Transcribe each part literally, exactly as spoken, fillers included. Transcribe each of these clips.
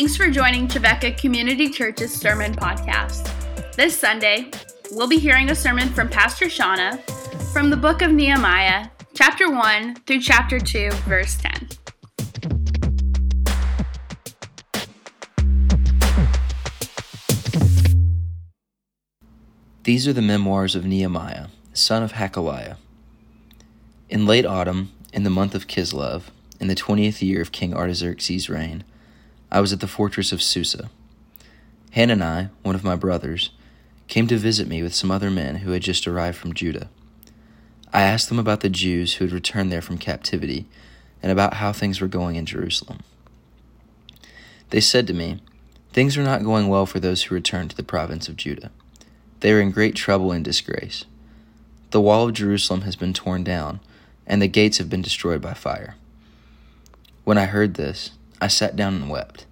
Thanks for joining Trevecca Community Church's Sermon Podcast. This Sunday, we'll be hearing a sermon from Pastor Shauna from the book of Nehemiah, chapter one through chapter two, verse ten. These are the memoirs of Nehemiah, son of Hakaliah. In late autumn, in the month of Kislev, in the twentieth year of King Artaxerxes' reign, I was at the fortress of Susa. Hanani, one of my brothers, came to visit me with some other men who had just arrived from Judah. I asked them about the Jews who had returned there from captivity and about how things were going in Jerusalem. They said to me, "Things are not going well for those who returned to the province of Judah. They are in great trouble and disgrace. The wall of Jerusalem has been torn down, and the gates have been destroyed by fire." When I heard this, I sat down and wept.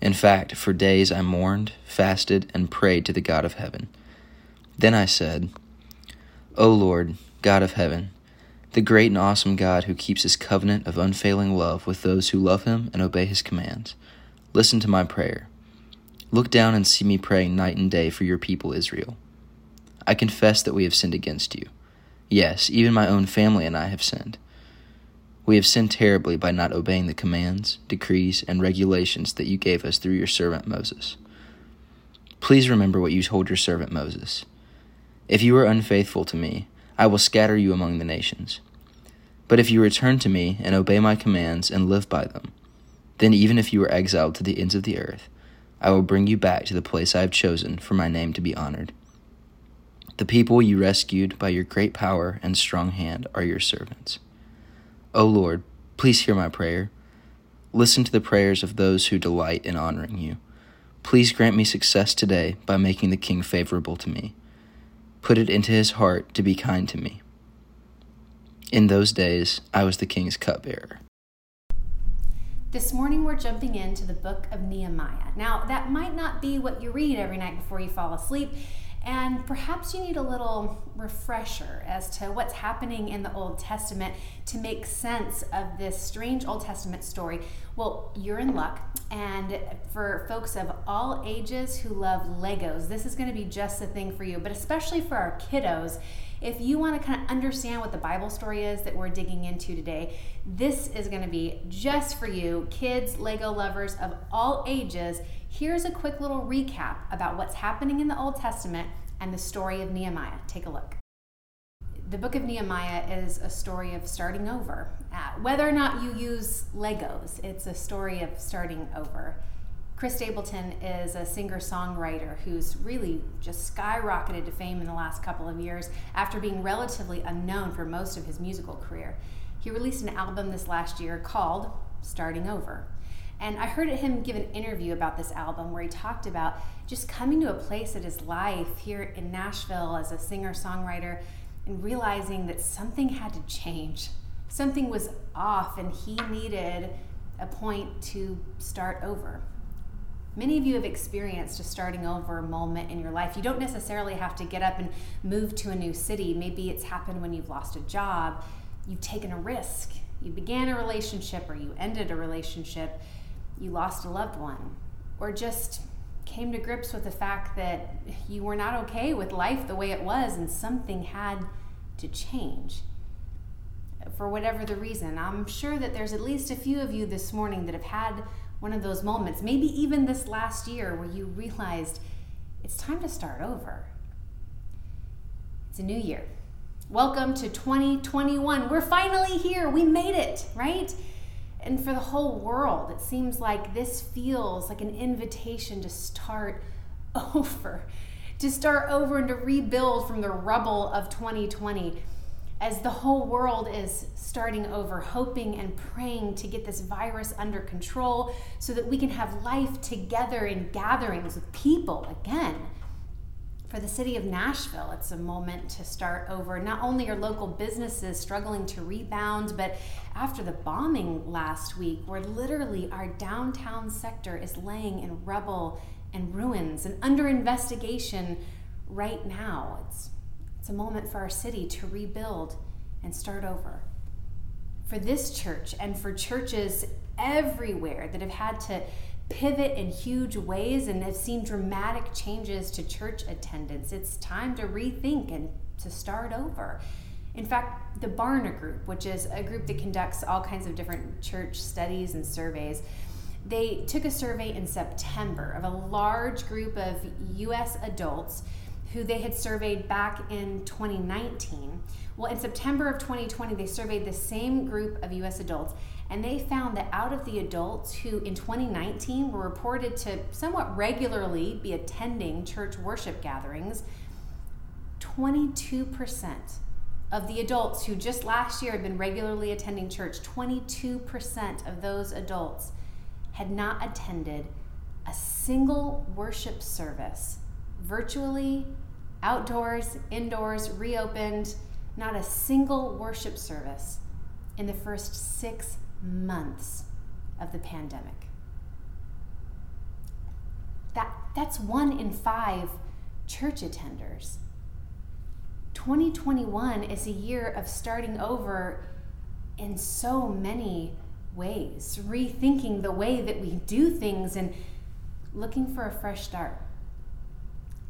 In fact, for days I mourned, fasted, and prayed to the God of heaven. Then I said, "O Lord, God of heaven, the great and awesome God who keeps his covenant of unfailing love with those who love him and obey his commands, listen to my prayer. Look down and see me praying night and day for your people Israel. I confess that we have sinned against you. Yes, even my own family and I have sinned. We have sinned terribly by not obeying the commands, decrees, and regulations that you gave us through your servant Moses. Please remember what you told your servant Moses. If you are unfaithful to me, I will scatter you among the nations. But if you return to me and obey my commands and live by them, then even if you are exiled to the ends of the earth, I will bring you back to the place I have chosen for my name to be honored. The people you rescued by your great power and strong hand are your servants. O Lord, please hear my prayer. Listen to the prayers of those who delight in honoring you. Please grant me success today by making the king favorable to me. Put it into his heart to be kind to me." In those days, I was the king's cupbearer. This morning, we're jumping into the book of Nehemiah. Now, that might not be what you read every night before you fall asleep, and perhaps you need a little refresher as to what's happening in the Old Testament to make sense of this strange Old Testament story. Well, you're in luck. And for folks of all ages who love Legos, this is going to be just the thing for you, but especially for our kiddos. If you want to kind of understand what the Bible story is that we're digging into today, this is going to be just for you, kids, Lego lovers of all ages. Here's a quick little recap about what's happening in the Old Testament and the story of Nehemiah. Take a look. The book of Nehemiah is a story of starting over. Uh, whether or not you use Legos, it's a story of starting over. Chris Stapleton is a singer-songwriter who's really just skyrocketed to fame in the last couple of years after being relatively unknown for most of his musical career. He released an album this last year called Starting Over. And I heard him give an interview about this album where he talked about just coming to a place in his life here in Nashville as a singer-songwriter and realizing that something had to change. Something was off and he needed a point to start over. Many of you have experienced a starting over moment in your life. You don't necessarily have to get up and move to a new city. Maybe it's happened when you've lost a job, you've taken a risk, you began a relationship or you ended a relationship, you lost a loved one, or just came to grips with the fact that you were not okay with life the way it was and something had to change. For whatever the reason, I'm sure that there's at least a few of you this morning that have had one of those moments, maybe even this last year, where you realized it's time to start over. It's a new year. Welcome to twenty twenty-one. We're finally here. We made it, right? And for the whole world, it seems like this feels like an invitation to start over, to start over and to rebuild from the rubble of twenty twenty. As the whole world is starting over, hoping and praying to get this virus under control so that we can have life together in gatherings with people again. For the city of Nashville, it's a moment to start over. Not only are local businesses struggling to rebound, but after the bombing last week, where literally our downtown sector is laying in rubble and ruins and under investigation right now, it's It's a moment for our city to rebuild and start over. For this church and for churches everywhere that have had to pivot in huge ways and have seen dramatic changes to church attendance. It's time to rethink and to start over. In fact, the Barna group, which is a group that conducts all kinds of different church studies and surveys, they took a survey in September of a large group of U S adults who they had surveyed back in twenty nineteen. Well, in September of twenty twenty, they surveyed the same group of U S adults, and they found that out of the adults who in twenty nineteen were reported to somewhat regularly be attending church worship gatherings, twenty-two percent of the adults who just last year had been regularly attending church, twenty-two percent of those adults had not attended a single worship service, virtually, outdoors, indoors, reopened, not a single worship service in the first six months of the pandemic. That, that's one in five church attenders. twenty twenty-one is a year of starting over in so many ways, rethinking the way that we do things and looking for a fresh start.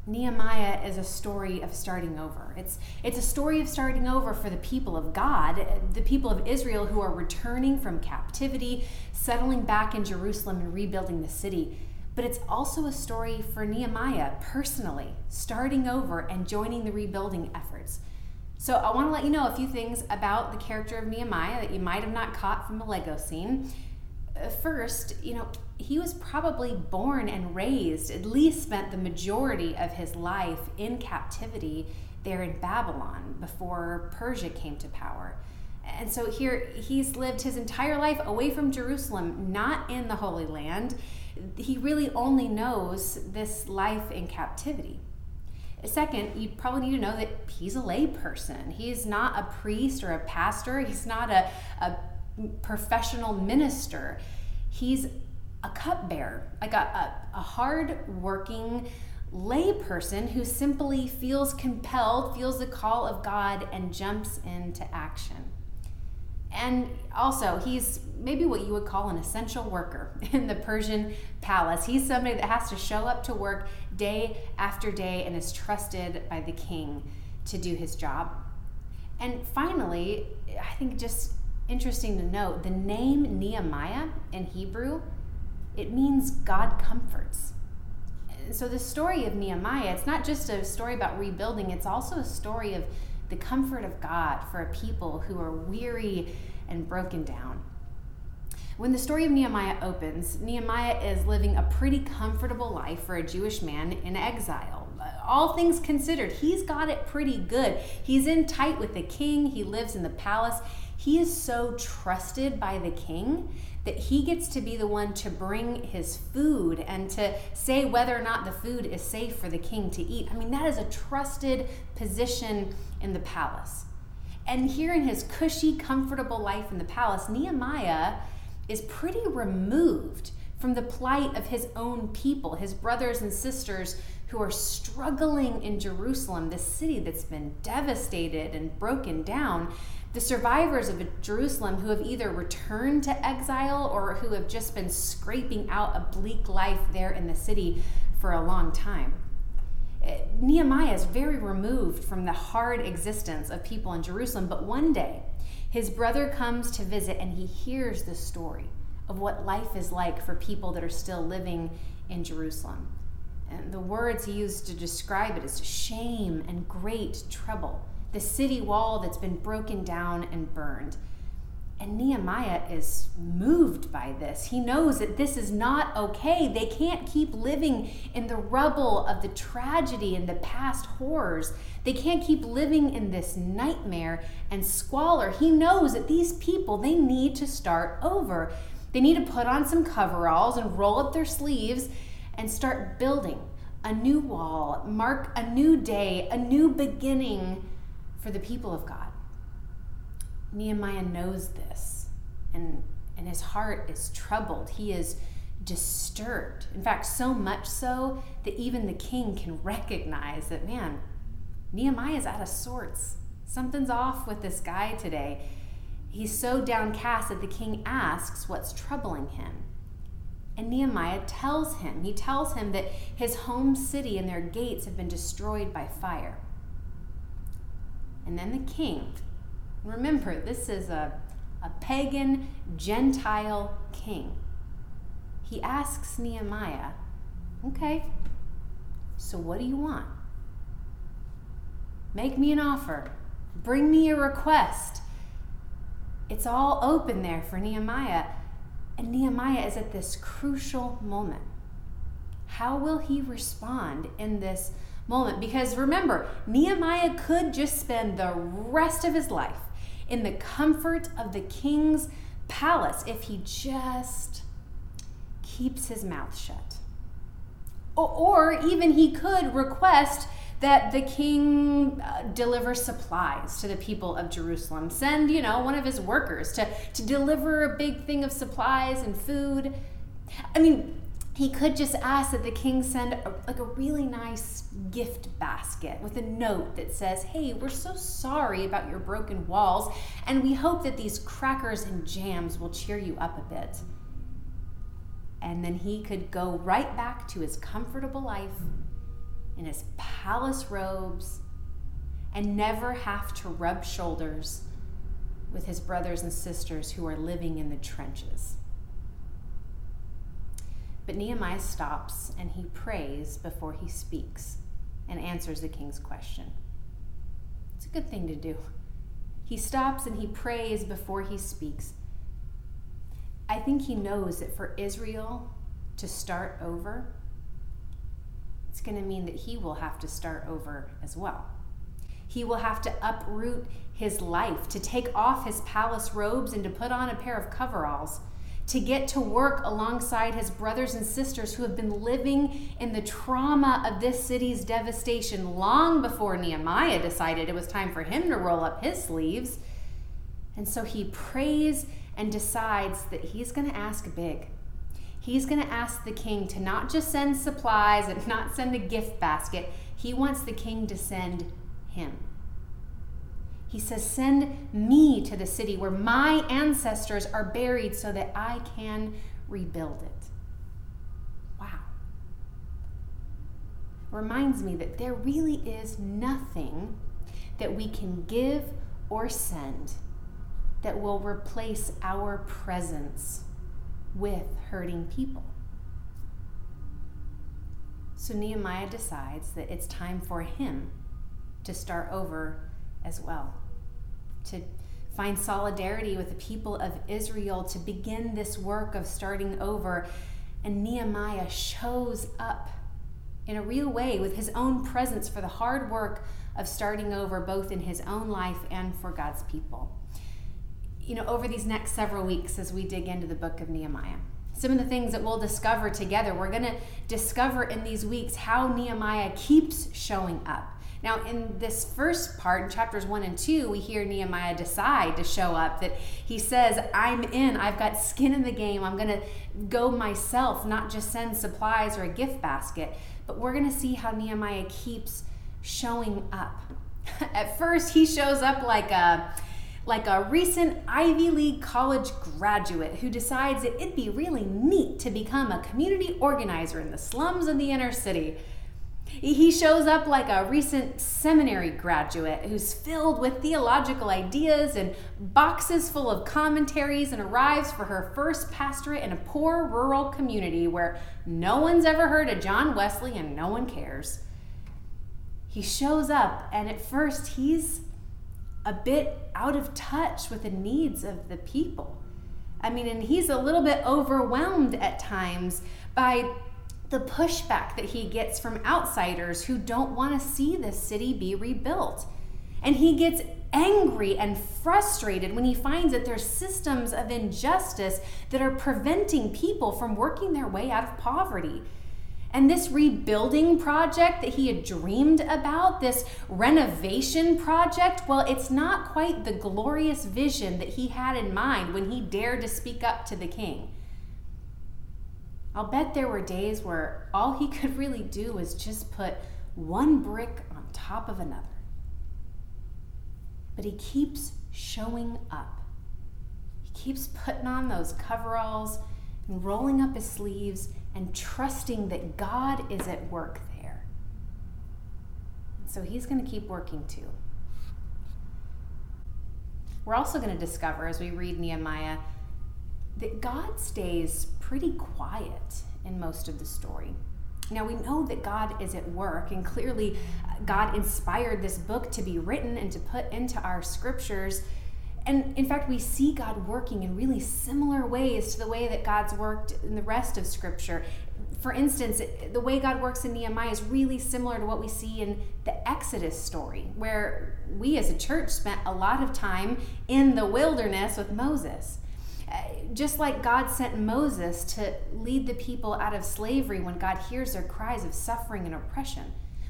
Nehemiah is a story of starting over. It's, it's a story of starting over for the people of God, the people of Israel who are returning from captivity, settling back in Jerusalem and rebuilding the city. But it's also a story for Nehemiah personally, starting over and joining the rebuilding efforts. So I want to let you know a few things about the character of Nehemiah that you might have not caught from the Lego scene. First, you know, he was probably born and raised, at least spent the majority of his life in captivity there in Babylon before Persia came to power. And so here he's lived his entire life away from Jerusalem, not in the Holy Land. He really only knows this life in captivity. Second, you probably need to know that he's a lay person. He's not a priest or a pastor. He's not a, a professional minister. He's a cupbearer, like a, a, a hard-working lay person who simply feels compelled, feels the call of God, and jumps into action. And also, he's maybe what you would call an essential worker in the Persian palace. He's somebody that has to show up to work day after day and is trusted by the king to do his job. And finally, I think just interesting to note, the name Nehemiah in Hebrew, it means God comforts. So the story of Nehemiah, it's not just a story about rebuilding, it's also a story of the comfort of God for a people who are weary and broken down. When the story of Nehemiah opens, Nehemiah is living a pretty comfortable life for a Jewish man in exile. All things considered, he's got it pretty good. He's in tight with the king, he lives in the palace. He is so trusted by the king that he gets to be the one to bring his food and to say whether or not the food is safe for the king to eat. I mean, that is a trusted position in the palace. And here in his cushy, comfortable life in the palace, Nehemiah is pretty removed from the plight of his own people, his brothers and sisters who are struggling in Jerusalem, this city that's been devastated and broken down. The survivors of Jerusalem who have either returned to exile or who have just been scraping out a bleak life there in the city for a long time. Nehemiah is very removed from the hard existence of people in Jerusalem, but one day his brother comes to visit and he hears the story of what life is like for people that are still living in Jerusalem. And the words he used to describe it is shame and great trouble. The city wall that's been broken down and burned. And Nehemiah is moved by this. He knows that this is not okay. They can't keep living in the rubble of the tragedy and the past horrors. They can't keep living in this nightmare and squalor. He knows that these people, they need to start over. They need to put on some coveralls and roll up their sleeves and start building a new wall, mark a new day, a new beginning for the people of God. Nehemiah knows this, and, and his heart is troubled. He is disturbed. In fact, so much so that even the king can recognize that, man, Nehemiah's out of sorts. Something's off with this guy today. He's so downcast that the king asks what's troubling him. And Nehemiah tells him, he tells him that his home city and their gates have been destroyed by fire. And then the king, remember, this is a, a pagan, Gentile king. He asks Nehemiah, okay, so what do you want? Make me an offer. Bring me a request. It's all open there for Nehemiah. And Nehemiah is at this crucial moment. How will he respond in this moment? Because remember, Nehemiah could just spend the rest of his life in the comfort of the king's palace if he just keeps his mouth shut. Or, or even he could request that the king uh, delivers supplies to the people of Jerusalem. Send, you know, one of his workers to, to deliver a big thing of supplies and food. I mean, he could just ask that the king send a, like a really nice gift basket with a note that says, hey, we're so sorry about your broken walls, and we hope that these crackers and jams will cheer you up a bit. And then he could go right back to his comfortable life in his palace robes and never have to rub shoulders with his brothers and sisters who are living in the trenches. But Nehemiah stops and he prays before he speaks and answers the king's question. It's a good thing to do. He stops and he prays before he speaks. I think he knows that for Israel to start over, it's going to mean that he will have to start over as well. He will have to uproot his life, to take off his palace robes and to put on a pair of coveralls, to get to work alongside his brothers and sisters who have been living in the trauma of this city's devastation long before Nehemiah decided it was time for him to roll up his sleeves. And so he prays and decides that he's going to ask big. He's going to ask the king to not just send supplies and not send a gift basket. He wants the king to send him. He says, send me to the city where my ancestors are buried so that I can rebuild it. Wow. Reminds me that there really is nothing that we can give or send that will replace our presence with hurting people. So Nehemiah decides that it's time for him to start over as well, to find solidarity with the people of Israel, to begin this work of starting over. And Nehemiah shows up in a real way with his own presence for the hard work of starting over, both in his own life and for God's people. You know, over these next several weeks as we dig into the book of Nehemiah, some of the things that we'll discover together, we're going to discover in these weeks how Nehemiah keeps showing up. Now, in this first part, in chapters one and two, we hear Nehemiah decide to show up, that he says, I'm in, I've got skin in the game, I'm going to go myself, not just send supplies or a gift basket. But we're going to see how Nehemiah keeps showing up. At first, he shows up like a... like a recent Ivy League college graduate who decides that it'd be really neat to become a community organizer in the slums of the inner city. He shows up like a recent seminary graduate who's filled with theological ideas and boxes full of commentaries and arrives for her first pastorate in a poor rural community where no one's ever heard of John Wesley and no one cares. He shows up, and at first he's a bit out of touch with the needs of the people. I mean, and he's a little bit overwhelmed at times by the pushback that he gets from outsiders who don't want to see the city be rebuilt. And he gets angry and frustrated when he finds that there's systems of injustice that are preventing people from working their way out of poverty. And this rebuilding project that he had dreamed about, this renovation project, well, it's not quite the glorious vision that he had in mind when he dared to speak up to the king. I'll bet there were days where all he could really do was just put one brick on top of another. But he keeps showing up. He keeps putting on those coveralls and rolling up his sleeves and trusting that God is at work there. So he's going to keep working too. We're also going to discover as we read Nehemiah that God stays pretty quiet in most of the story. Now we know that God is at work, and clearly God inspired this book to be written and to put into our scriptures. And in fact, we see God working in really similar ways to the way that God's worked in the rest of Scripture. For instance, the way God works in Nehemiah is really similar to what we see in the Exodus story, where we as a church spent a lot of time in the wilderness with Moses. Just like God sent Moses to lead the people out of slavery when God hears their cries of suffering and oppression.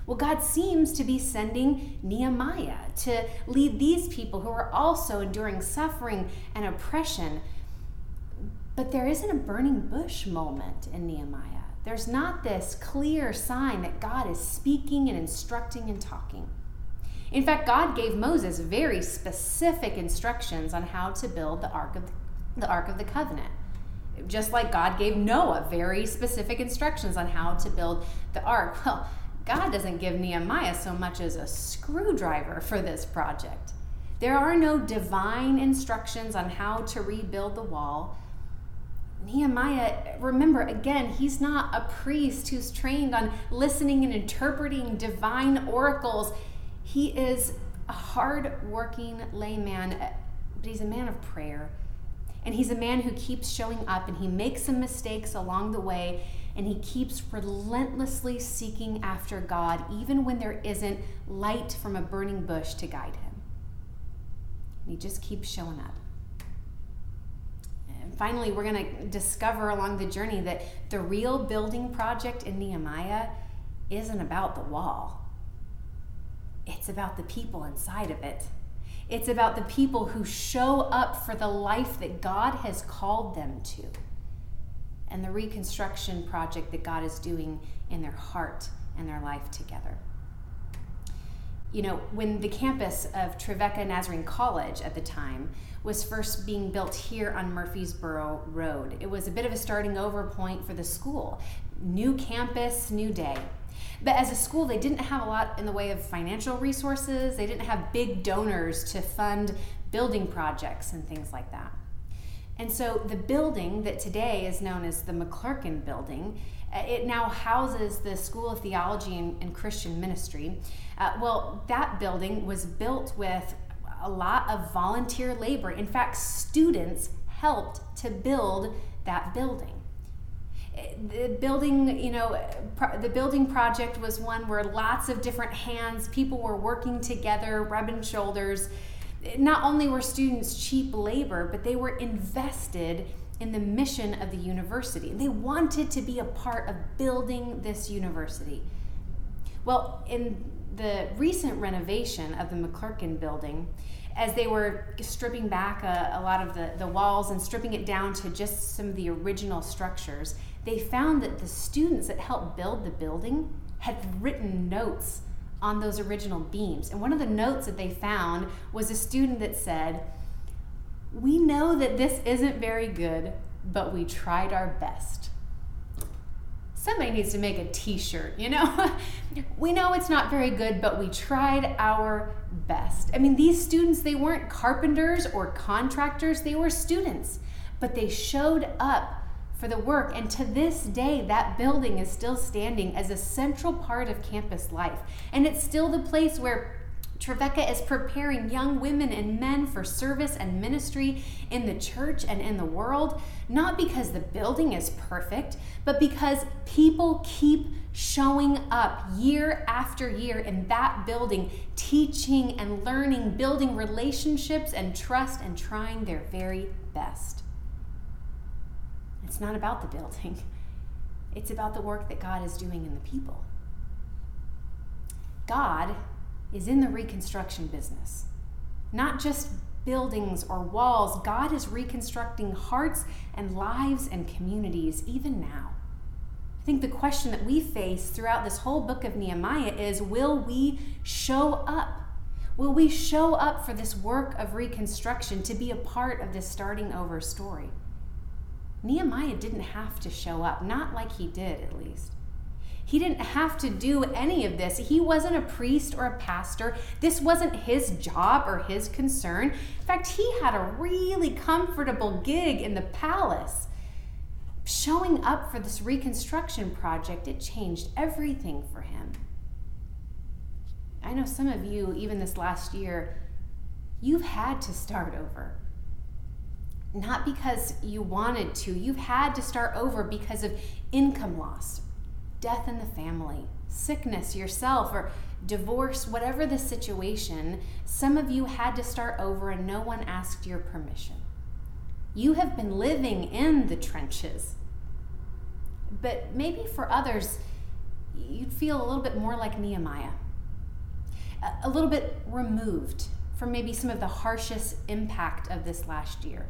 Well, God seems to be sending Nehemiah to lead these people who are also enduring suffering and oppression. But there isn't a burning bush moment in Nehemiah. There's not this clear sign that God is speaking and instructing and talking. In fact, God gave Moses very specific instructions on how to build the Ark of the, the, Ark of the Covenant. Just like God gave Noah very specific instructions on how to build the Ark. Well, God doesn't give Nehemiah so much as a screwdriver for this project. There are no divine instructions on how to rebuild the wall. Nehemiah, remember again, he's not a priest who's trained on listening and interpreting divine oracles. He is a hard-working layman, but he's a man of prayer. And he's a man who keeps showing up, and he makes some mistakes along the way, and he keeps relentlessly seeking after God, even when there isn't light from a burning bush to guide him. And he just keeps showing up. And finally, we're going to discover along the journey that the real building project in Nehemiah isn't about the wall. It's about the people inside of it. It's about the people who show up for the life that God has called them to, and the reconstruction project that God is doing in their heart and their life together. You know, when the campus of Trevecca Nazarene College at the time was first being built here on Murfreesboro Road, it was a bit of a starting over point for the school. New campus, new day. But as a school, they didn't have a lot in the way of financial resources. They didn't have big donors to fund building projects and things like that. And so the building that today is known as the McClurkin Building, it now houses the School of Theology and, and Christian Ministry. Uh, well, that building was built with a lot of volunteer labor. In fact, students helped to build that building. The building, you know, pro- the building project was one where lots of different hands, people were working together, rubbing shoulders. Not only were students cheap labor, but they were invested in the mission of the university. They wanted to be a part of building this university. Well, in the recent renovation of the McClurkin Building, as they were stripping back a, a lot of the, the walls and stripping it down to just some of the original structures, they found that the students that helped build the building had written notes on those original beams. And one of the notes that they found was a student that said, "We know that this isn't very good, but we tried our best." Somebody needs to make a t-shirt, you know? We know it's not very good, but we tried our best. I mean, these students, they weren't carpenters or contractors, they were students, but they showed up for the work, and to this day that building is still standing as a central part of campus life, and it's still the place where Trevecca is preparing young women and men for service and ministry in the church and in the world, not because the building is perfect, but because people keep showing up year after year in that building, teaching and learning, building relationships and trust, and trying their very best. It's not about the building. It's about the work that God is doing in the people. God is in the reconstruction business. Not just buildings or walls. God is reconstructing hearts and lives and communities even now. I think the question that we face throughout this whole book of Nehemiah is, will we show up? Will we show up for this work of reconstruction, to be a part of this starting over story? Nehemiah didn't have to show up, not like he did at least. He didn't have to do any of this. He wasn't a priest or a pastor. This wasn't his job or his concern. In fact, he had a really comfortable gig in the palace. Showing up for this reconstruction project, it changed everything for him. I know some of you, even this last year, you've had to start over. Not because you wanted to. You've had to start over because of income loss, death in the family, sickness yourself, or divorce, whatever the situation. Some of you had to start over and no one asked your permission. You have been living in the trenches. But maybe for others, you'd feel a little bit more like Nehemiah, a little bit removed from maybe some of the harshest impact of this last year.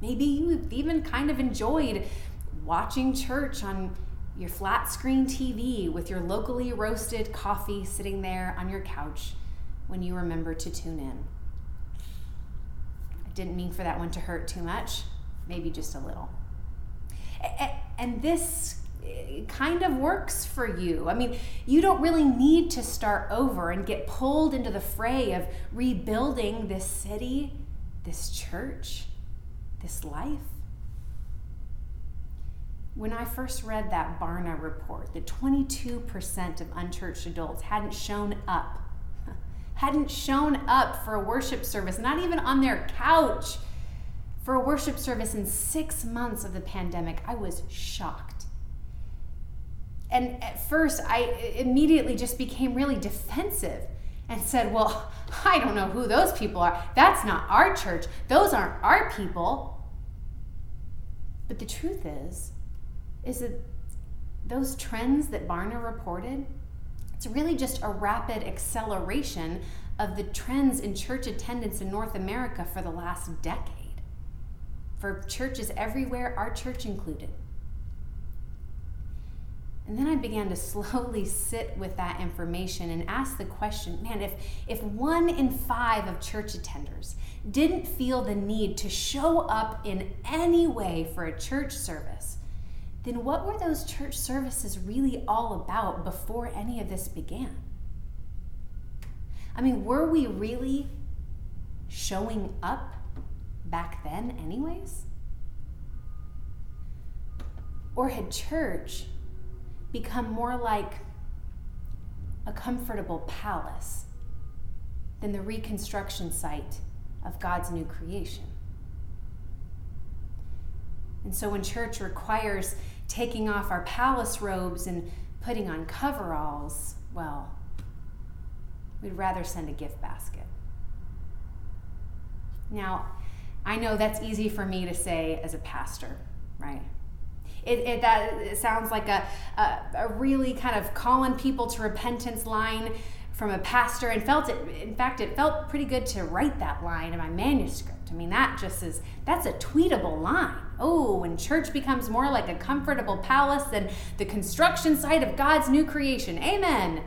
Maybe you've even kind of enjoyed watching church on your flat screen T V with your locally roasted coffee sitting there on your couch when you remember to tune in. I didn't mean for that one to hurt too much, maybe just a little. And this kind of works for you. I mean, you don't really need to start over and get pulled into the fray of rebuilding this city, this church, this life. When I first read that Barna report, that twenty-two percent of unchurched adults hadn't shown up, hadn't shown up for a worship service, not even on their couch, for a worship service in six months of the pandemic, I was shocked. And at first, I immediately just became really defensive and said, well, I don't know who those people are. That's not our church. Those aren't our people. But the truth is, is that those trends that Barna reported, it's really just a rapid acceleration of the trends in church attendance in North America for the last decade. For churches everywhere, our church included. And then I began to slowly sit with that information and ask the question, man, if, if one in five of church attenders didn't feel the need to show up in any way for a church service, then what were those church services really all about before any of this began? I mean, were we really showing up back then anyways? Or had church become more like a comfortable palace than the reconstruction site of God's new creation? And so when church requires taking off our palace robes and putting on coveralls, well, we'd rather send a gift basket. Now, I know that's easy for me to say as a pastor, right? It, it, that, it sounds like a, a, a really kind of calling people to repentance line from a pastor, and felt it. In fact, it felt pretty good to write that line in my manuscript. I mean, that just is, that's a tweetable line. Oh, when church becomes more like a comfortable palace than the construction site of God's new creation. Amen.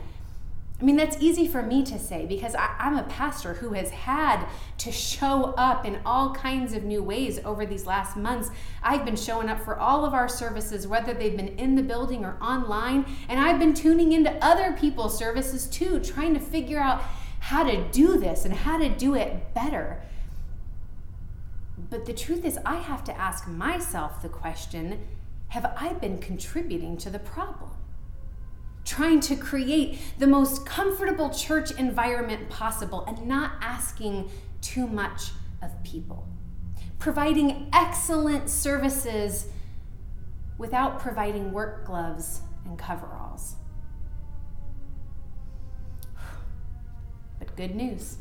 I mean, that's easy for me to say because I, I'm a pastor who has had to show up in all kinds of new ways over these last months. I've been showing up for all of our services, whether they've been in the building or online, and I've been tuning into other people's services too, trying to figure out how to do this and how to do it better. But the truth is, I have to ask myself the question, have I been contributing to the problem? Trying to create the most comfortable church environment possible and not asking too much of people. Providing excellent services without providing work gloves and coveralls. But good news.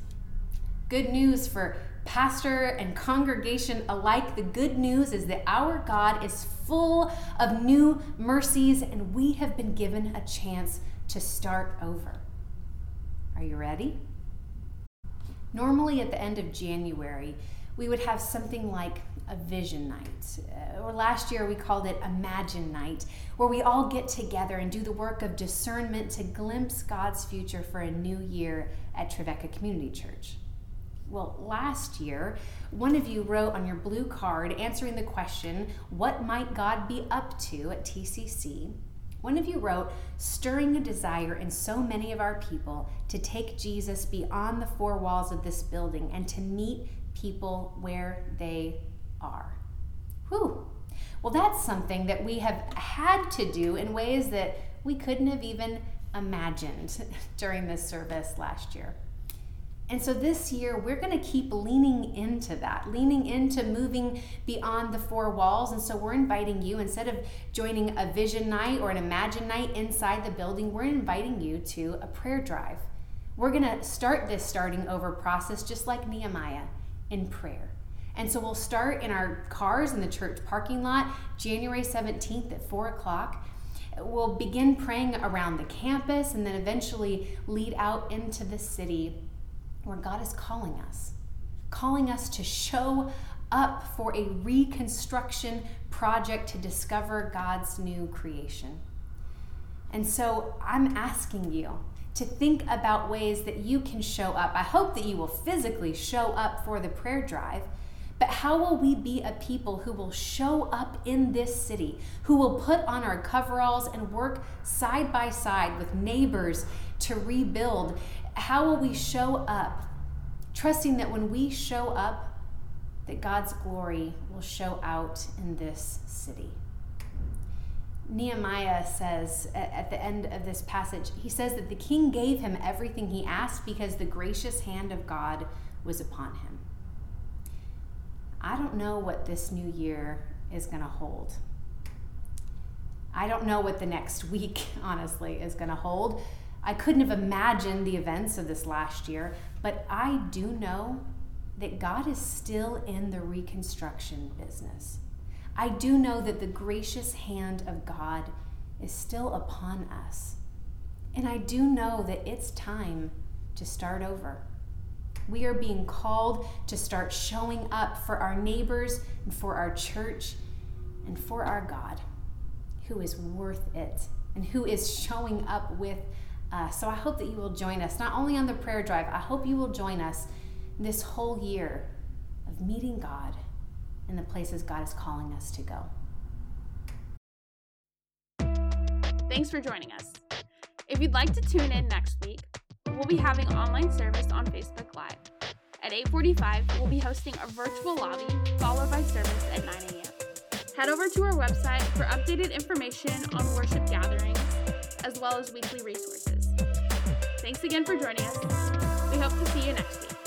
Good news for pastor and congregation alike. The good news is that our God is full of new mercies, and we have been given a chance to start over. Are you ready? Normally at the end of January, we would have something like a vision night, or last year we called it Imagine Night, where we all get together and do the work of discernment to glimpse God's future for a new year at Trevecca Community Church. well, last year, one of you wrote on your blue card answering the question, what might God be up to at T C C? One of you wrote, stirring a desire in so many of our people to take Jesus beyond the four walls of this building and to meet people where they are. Whew. Well, that's something that we have had to do in ways that we couldn't have even imagined during this service last year. And so this year, we're going to keep leaning into that, leaning into moving beyond the four walls. And so we're inviting you, instead of joining a vision night or an imagine night inside the building, we're inviting you to a prayer drive. We're going to start this starting over process just like Nehemiah, in prayer. And so we'll start in our cars in the church parking lot, January seventeenth at four o'clock. We'll begin praying around the campus and then eventually lead out into the city where God is calling us, calling us to show up for a reconstruction project to discover God's new creation. And so I'm asking you to think about ways that you can show up. I hope that you will physically show up for the prayer drive, but how will we be a people who will show up in this city, who will put on our coveralls and work side by side with neighbors to rebuild? How will we show up, trusting that when we show up, that God's glory will show out in this city? Nehemiah says at the end of this passage, he says that the king gave him everything he asked because the gracious hand of God was upon him. I don't know what this new year is going to hold. I don't know what the next week, honestly, is going to hold. I couldn't have imagined the events of this last year, but I do know that God is still in the reconstruction business. I do know that the gracious hand of God is still upon us. And I do know that it's time to start over. We are being called to start showing up for our neighbors and for our church and for our God, who is worth it and who is showing up with us. So I hope that you will join us, not only on the prayer drive, I hope you will join us this whole year of meeting God in the places God is calling us to go. Thanks for joining us. If you'd like to tune in next week, we'll be having online service on Facebook Live. At eight forty-five, we'll be hosting a virtual lobby, followed by service at nine a.m. Head over to our website for updated information on worship gatherings, as well as weekly resources. Thanks again for joining us. We hope to see you next week.